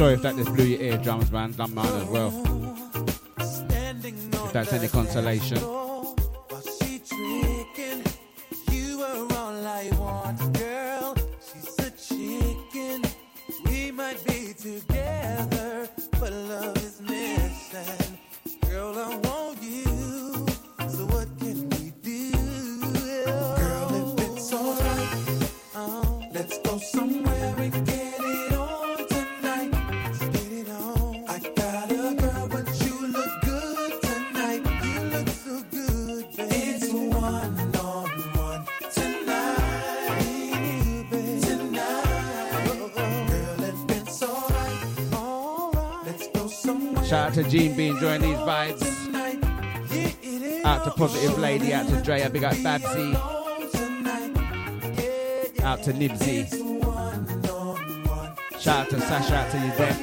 sorry if that just blew your eardrums, man. Done mine as well. If that's any consolation. Shout out to Gene B, enjoying these vibes. Out to Positive Lady, out to Drea, big up Babsy. Out to Nibsy. Shout out to Sasha, out to Yvette.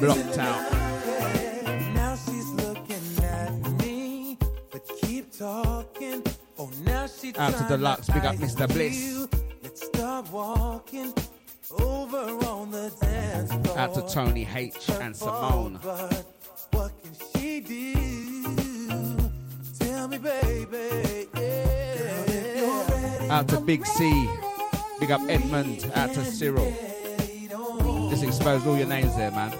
Blocked out. Out to Deluxe, big up Mr. Bliss. Out to Tony H and Simone. What can she do? Tell me, baby. Yeah. Out to Big C. Big up Edmund. Out to Cyril. Just exposed all your names there, man.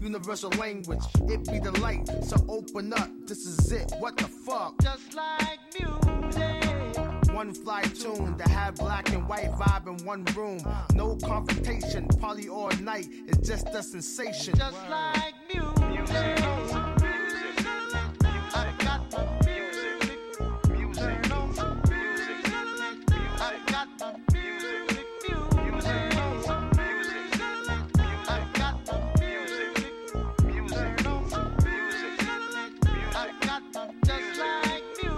Universal language, it be the light, so open up, this is it, what the fuck? Just like music. One fly tune to have black and white vibe in one room. No confrontation, party all night, it's just a sensation. Just like music. Just like you.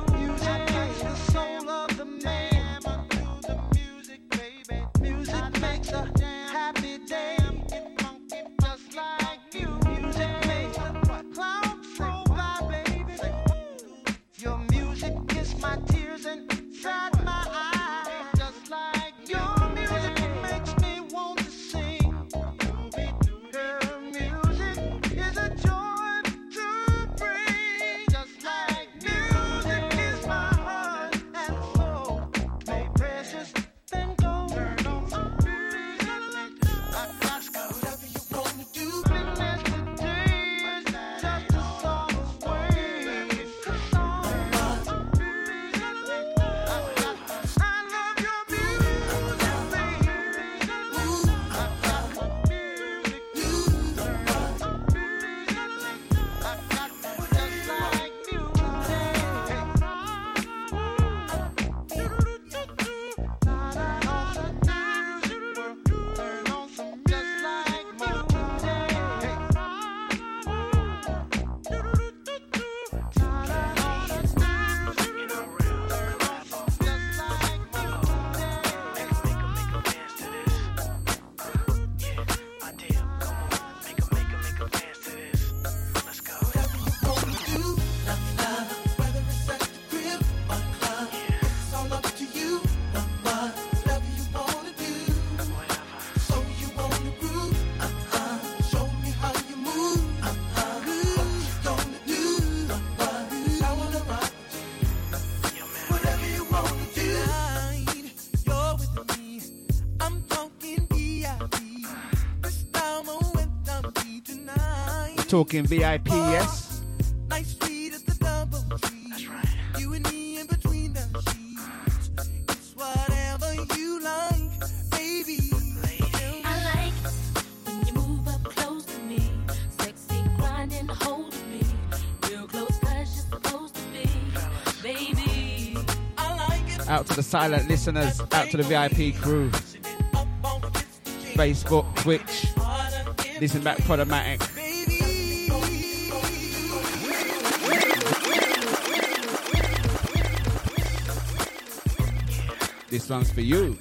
talking VIP, yes? Nice street is the double G. That's right. You and me in between the sheets. It's whatever you like, baby. I like it when you move up close to me. Sexy, grinding, holding me. Real close, cause you're supposed to be, baby. I like it. Out to the silent listeners, out to the VIP crew. Facebook, Twitch, listen back, Podomatic. This one's for you.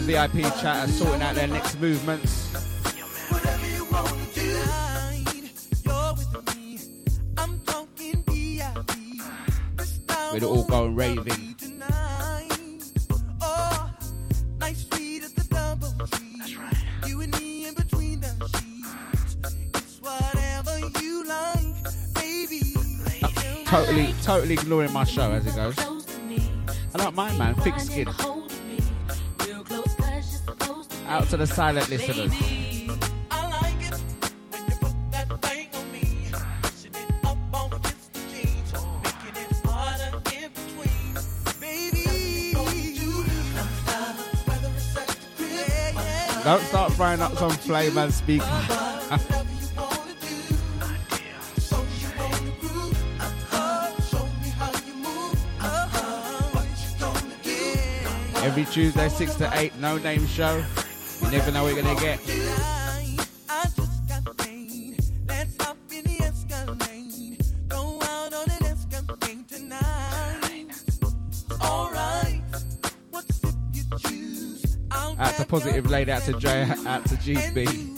VIP chat are sorting out their next movements. Whatever you want to do, you're with me. I'm talking VIP. We'd all go raving. Oh, nice street at the double G. That's right. You and me in between the sheets. It's whatever you like, baby. Totally ignoring my show as it goes. I don't mind, man. Thick skin. Out to the silent listeners. I like it when you put that thing on me. Pushing it up on the jeans, making it harder in between, baby. Don't start throwing up some flame and speak. Every Tuesday, 6 to 8, no name show. You never know what you're going to get. Out to Positive Lady, out to J, out to GB.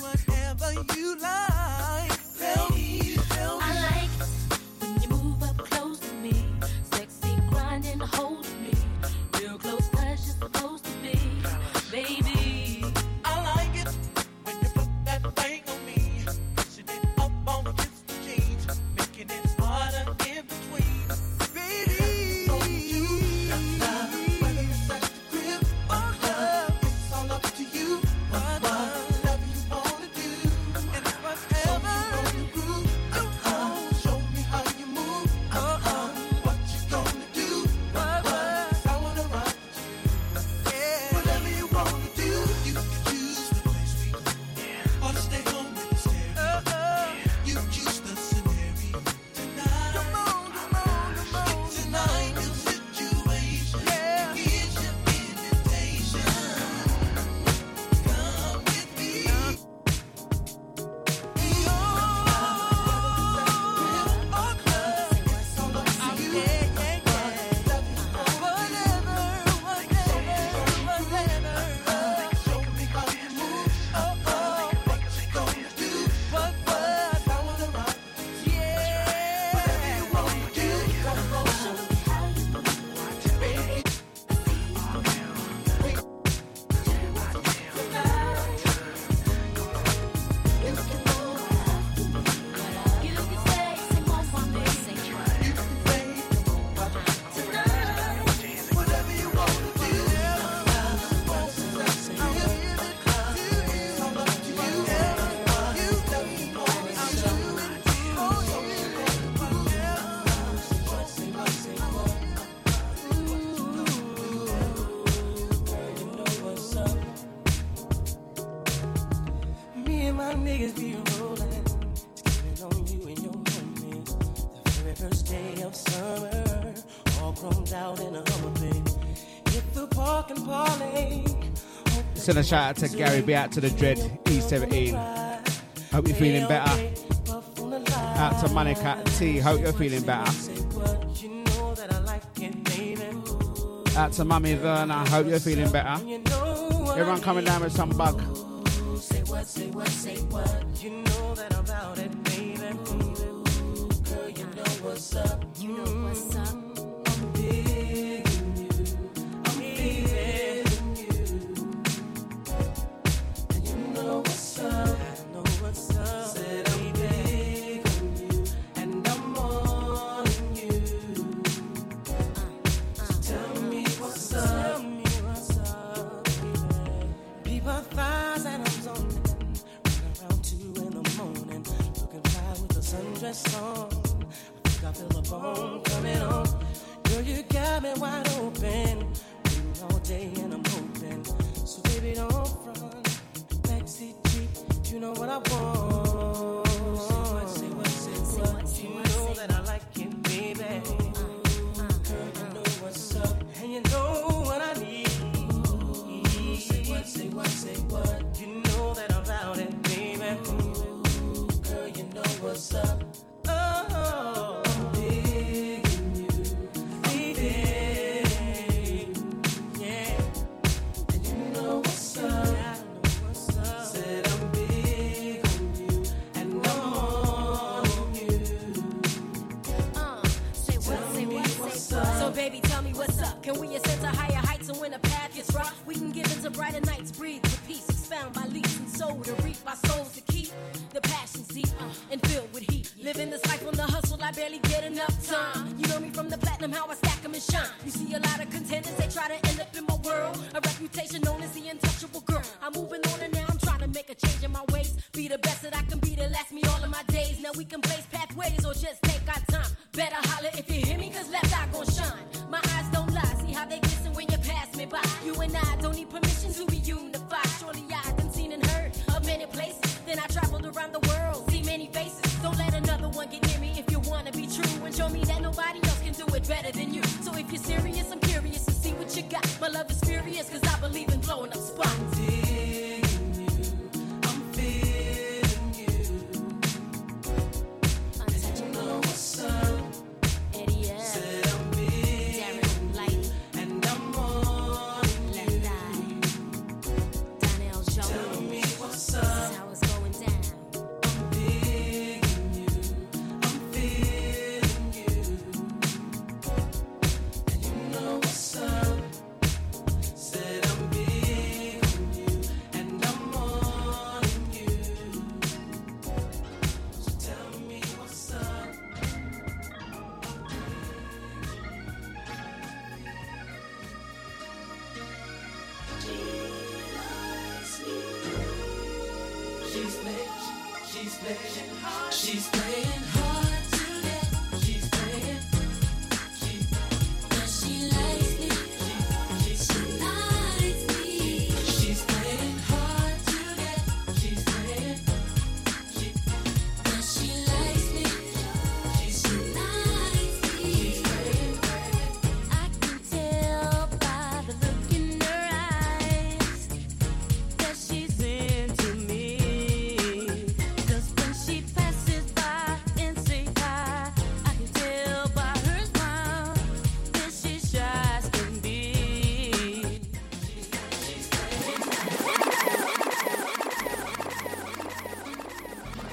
Send a shout out to Gary B, out to the Dread, E17. Hope you're feeling better. Out to Monica T, hope you're feeling better. Out to Mummy Verna, hope you're feeling better. Everyone coming down with some bug. Say what, you know that about it, baby. what's up. You know what's up. I'm digging you. I'm feeling you. And you know what's up. I know what's up. Said I'm digging you. And I'm on you. So tell me what's up. Tell me what's up, baby. People thighs and I'm zoning. Right around 2 a.m. Looking fly with a sundress on. I feel a bone coming on. Girl, you got me wide open. Been all day and I'm hoping. So baby, don't front. Backseat cheap, you know what I want. Say what, say what, say what. You know that I like it, baby. Girl, you know what's up. And you know what I need. Say what, say what, say what. You know that I'm about it, baby. Girl, you know what's up. Oh. Can we ascend to higher heights and when the path gets rough, we can give into brighter nights, breathe with peace, expound by leaps and soul to reap our souls to keep. The passion's deep and filled with heat. Living this life on the hustle, I barely get enough time. You know me from the platinum, how I stack 'em and shine. You see a lot of contenders, they try to end up in my world. A reputation known as the untouchable girl. I'm moving on and now I'm trying to make a change in my ways. Be the best that I can be to last me all of my days. Now we can blaze pathways or just take our time. Better holler if you hear me, cause left eye gon' shine. My eyes don't lie, see how they glisten when you pass me by. You and I don't need permission to be unified. Surely I done seen and heard of many places. Then I traveled around the world, see many faces. Don't let another one get near me if you wanna be true. And show me that nobody else can do it better than you. So if you're serious, I'm curious to see what you got. My love is furious, cause I believe in blowing up spots.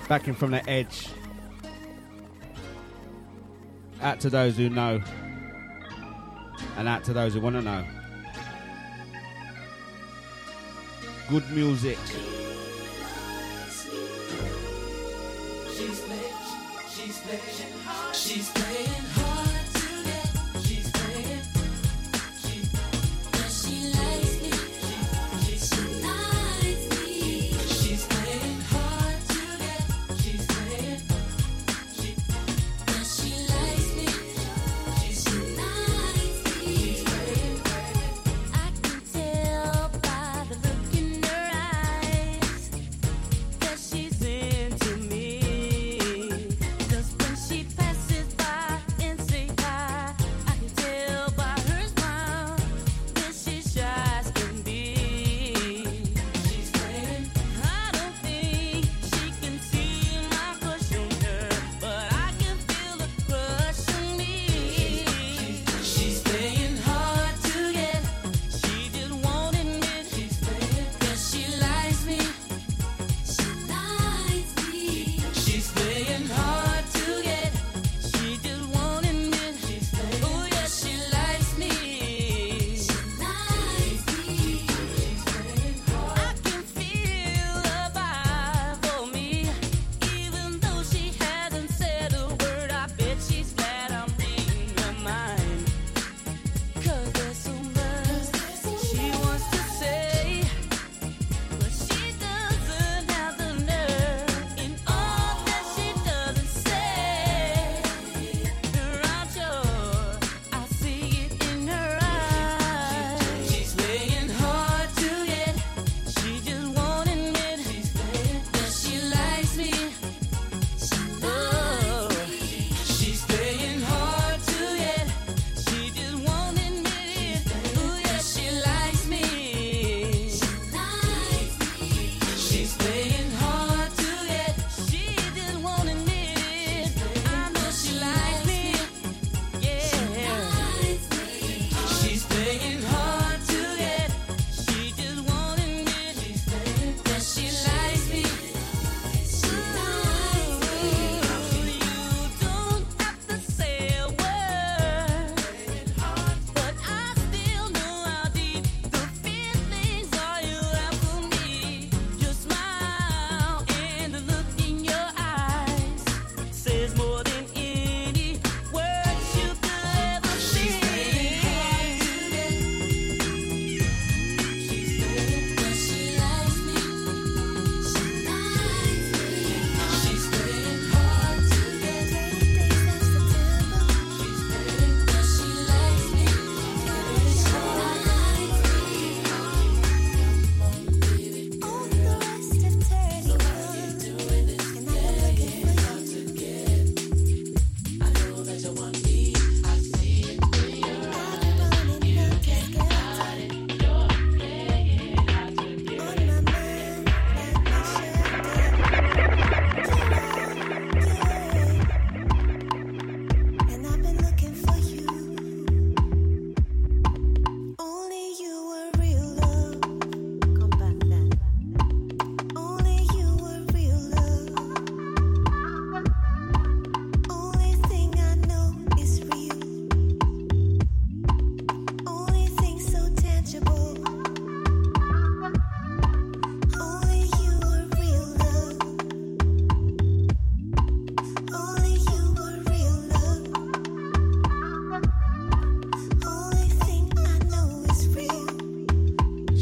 Backing from the edge. Out to those who know, and out to those who want to know. Good music.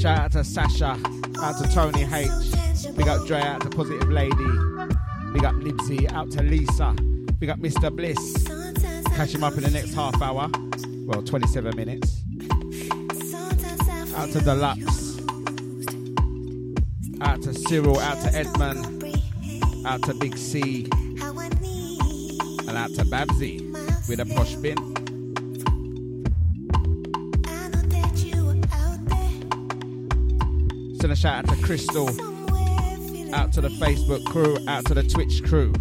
Shout out to Sasha, out to Tony H, big up Dre, out to Positive Lady, big up Libsy, out to Lisa, big up Mr. Bliss. Catch him up in the next half hour, well 27 minutes. Out to Deluxe, out to Cyril, out to Edmund, out to Big C, and out to Babsy with a posh bin. A shout out to Crystal, out to the Facebook crew, out to the Twitch crew.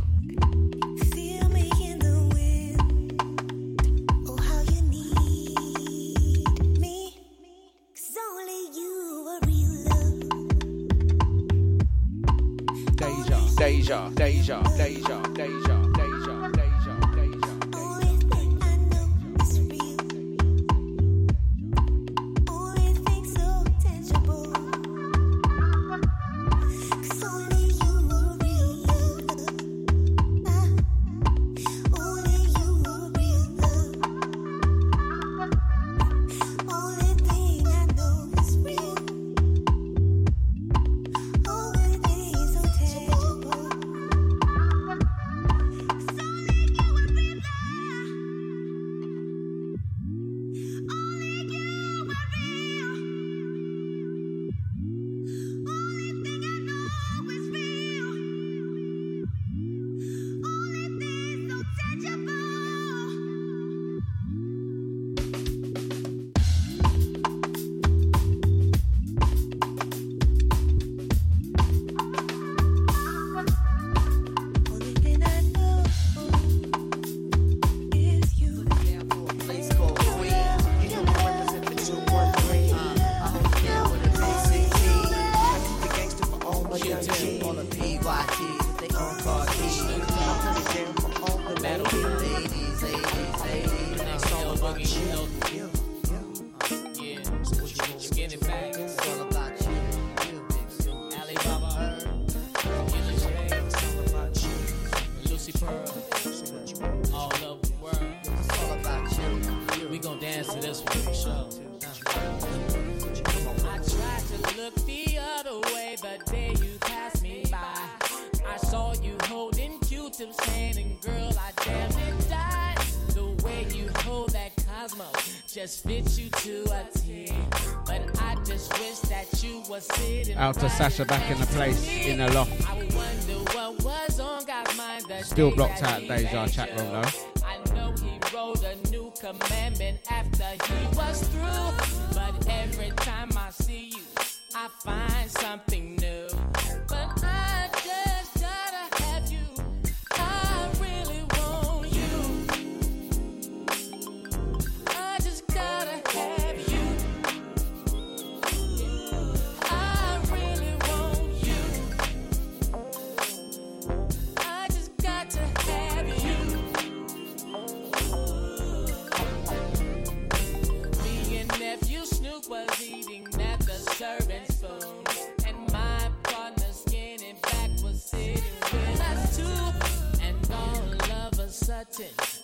Out to Sasha back in the place in the loft. Still blocked out Deja chat room though. I know he wrote a new commandment after he was through. But every time I see you, I find something new. But I just gotta have you. I really want you. I just gotta have you.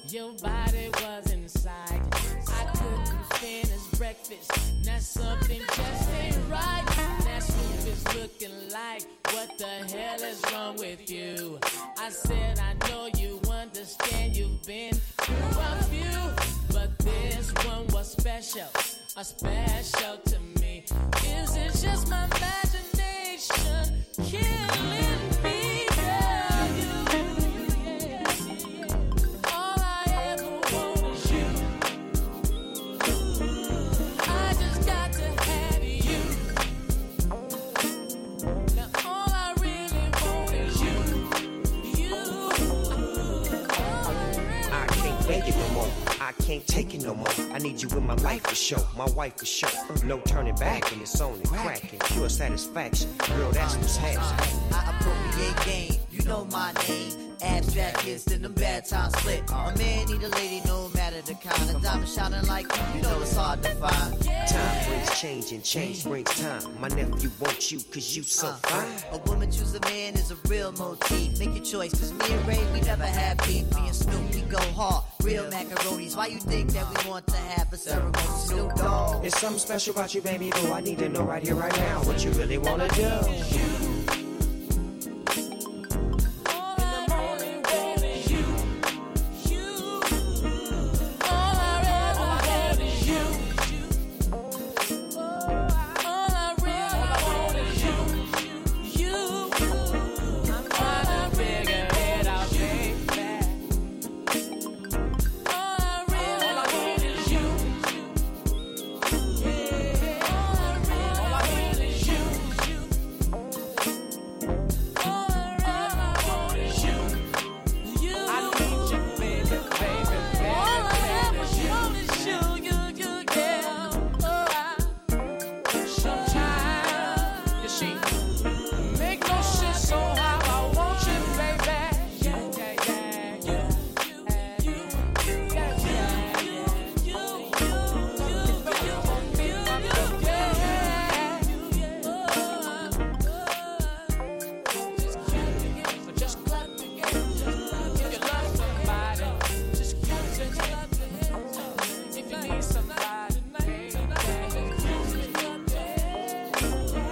Your body was inside. I couldn't finish breakfast. Now something just ain't right. That swoop is looking like, what the hell is wrong with you? I said I know you understand. You've been through a few, but this one was special, a special to me. Is it just my imagination killing me? I can't take it no more. I need you in my life for sure, my wife for sure. No turning back, and it's on and cracking. Pure satisfaction, girl, that's what's happening. I appropriate game, you know my name. Abstract kids, then them bad times split. A man need a lady, no matter the kind. A diamond shining like you know it's hard to find. Time brings change, and change brings time. My nephew wants you, cause you so fine. A woman choose a man is a real motif. Make your choice, cause me and Ray, we never had beef. Me and Snoop, we go hard. real macaronis. Why you think that we want to have a ceremony? Snoop Dogg, it's something special about you, baby boo. I need to know right here, right now, what you really wanna do.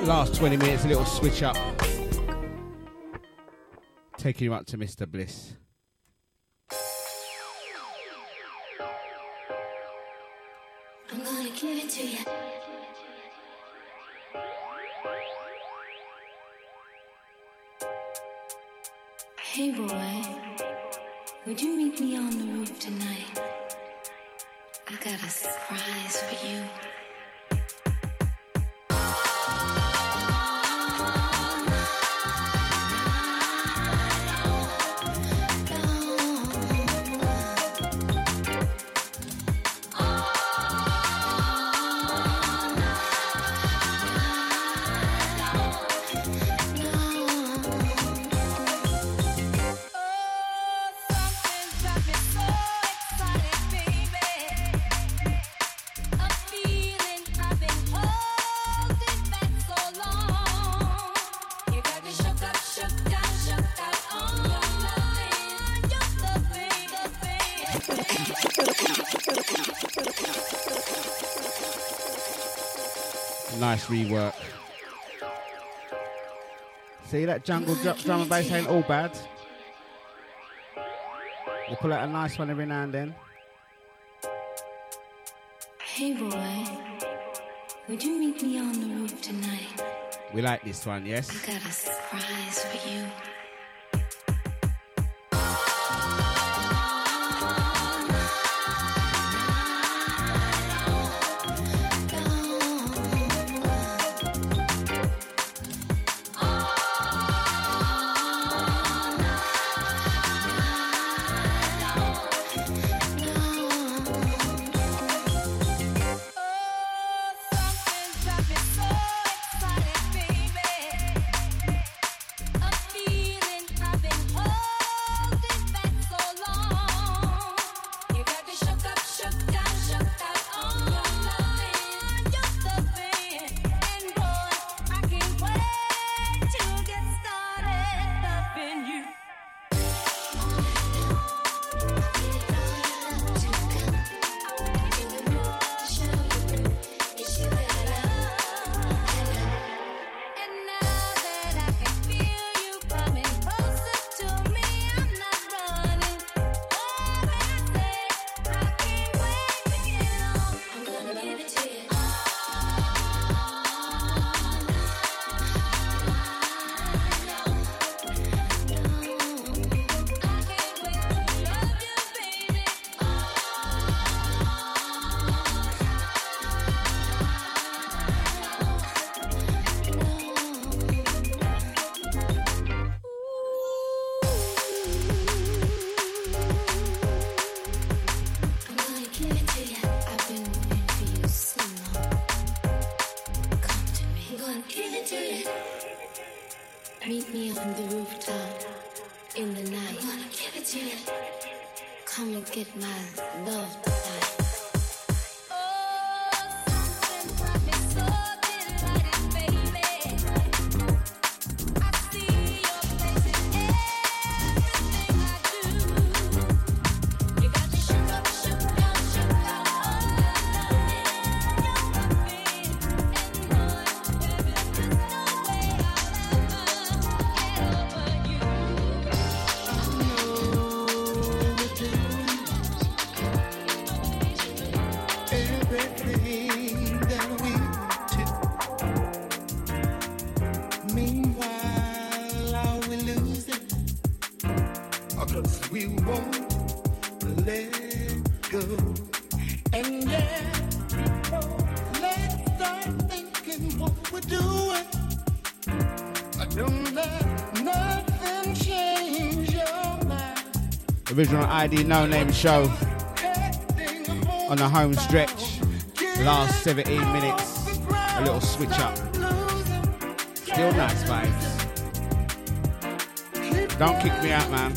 Last 20 minutes, a little switch up. Taking you up to Mr. Bliss. I'm gonna give it to you. Hey boy, would you meet me on the roof tonight? I got a surprise for you. Nice rework. See that jungle drum and bass ain't all bad. We'll pull out a nice one every now and then. Hey boy, would you meet me on the roof tonight? We like this one, yes? I got a surprise for you. we won't let go. And yeah, let's start thinking what we're doing. I don't let nothing change your mind. Original ID No Name Show on the home stretch. Last 17 minutes, a little switch up. Still nice vibes. Don't kick me out, man.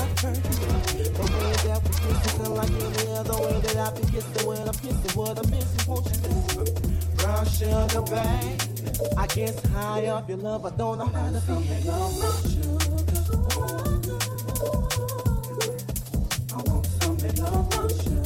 hurt. The way that we kiss is unlike any other way that I've been kissing. When I'm kissing, what I'm missing, won't you listen? Brown sugar, babe, I guess high up your love, I don't know how to feel. Brown sugar, I want something brown sugar.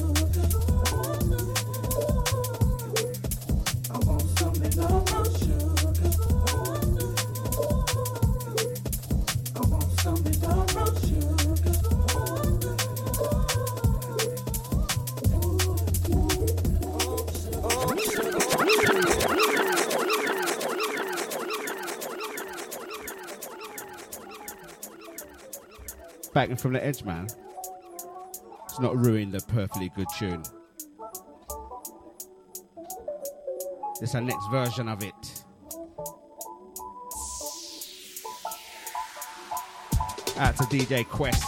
Backing from the edge, man. It's not ruined the perfectly good tune. It's our next version of it. Out to DJ Quest.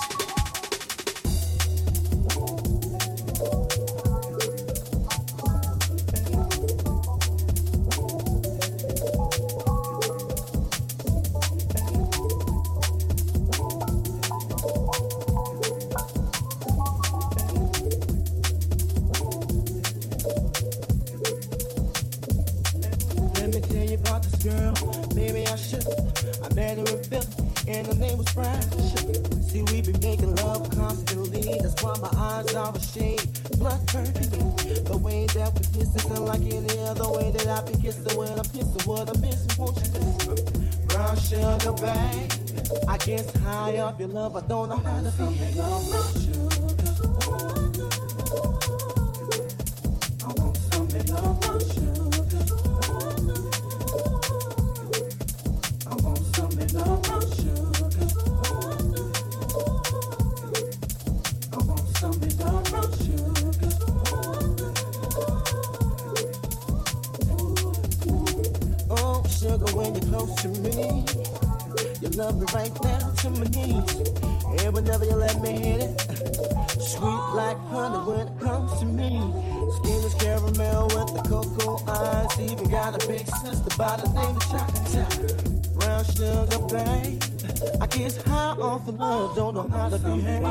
Love, I don't know how to feel. I want something love, brown sugar. I want something love, brown sugar. I want something love, brown sugar. Oh, sugar, when you're close to me, you love me right now. My knees. And whenever you let me hit it, sweet like honey when it comes to me. Skin is caramel with the cocoa eyes. Even got a big sister by the name of Chocolate. Brown sugar, babe, I guess high off of love, don't know how to behave.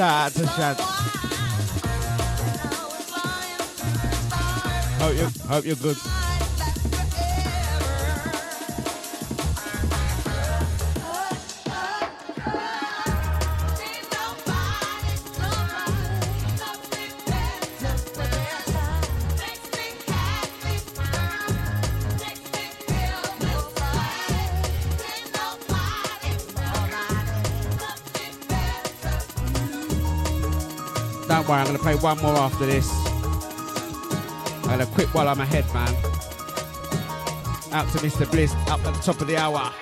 Touch shot. Hope you're good. Don't worry, I'm going to play one more after this. I'm going to quit while I'm ahead, man. Out to Mr. Bliss, up at the top of the hour.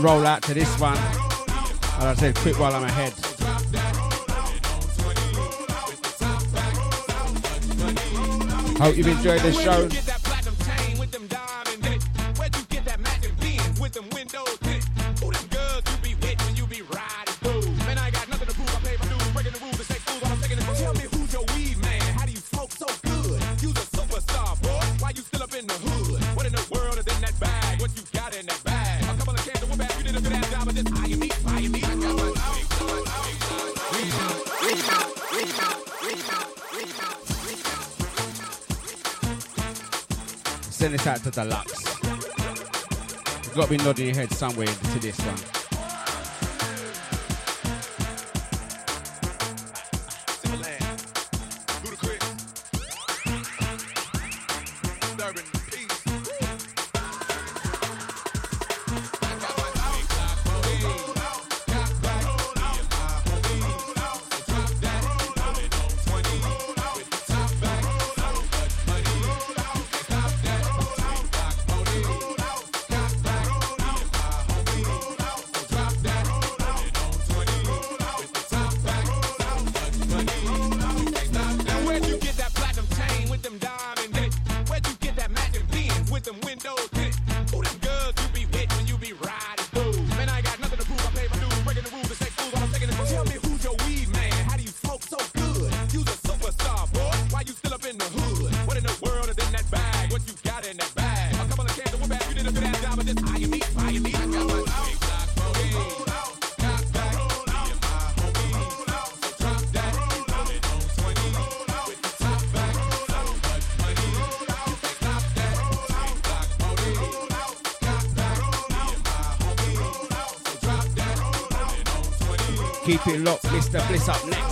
Roll out to this one. As I said, quit while I'm ahead. Hope you've enjoyed the show. Send this out to the Lux. You've got to be nodding your head somewhere to this one. Keep it locked, Mr. Bliss up next.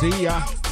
See ya.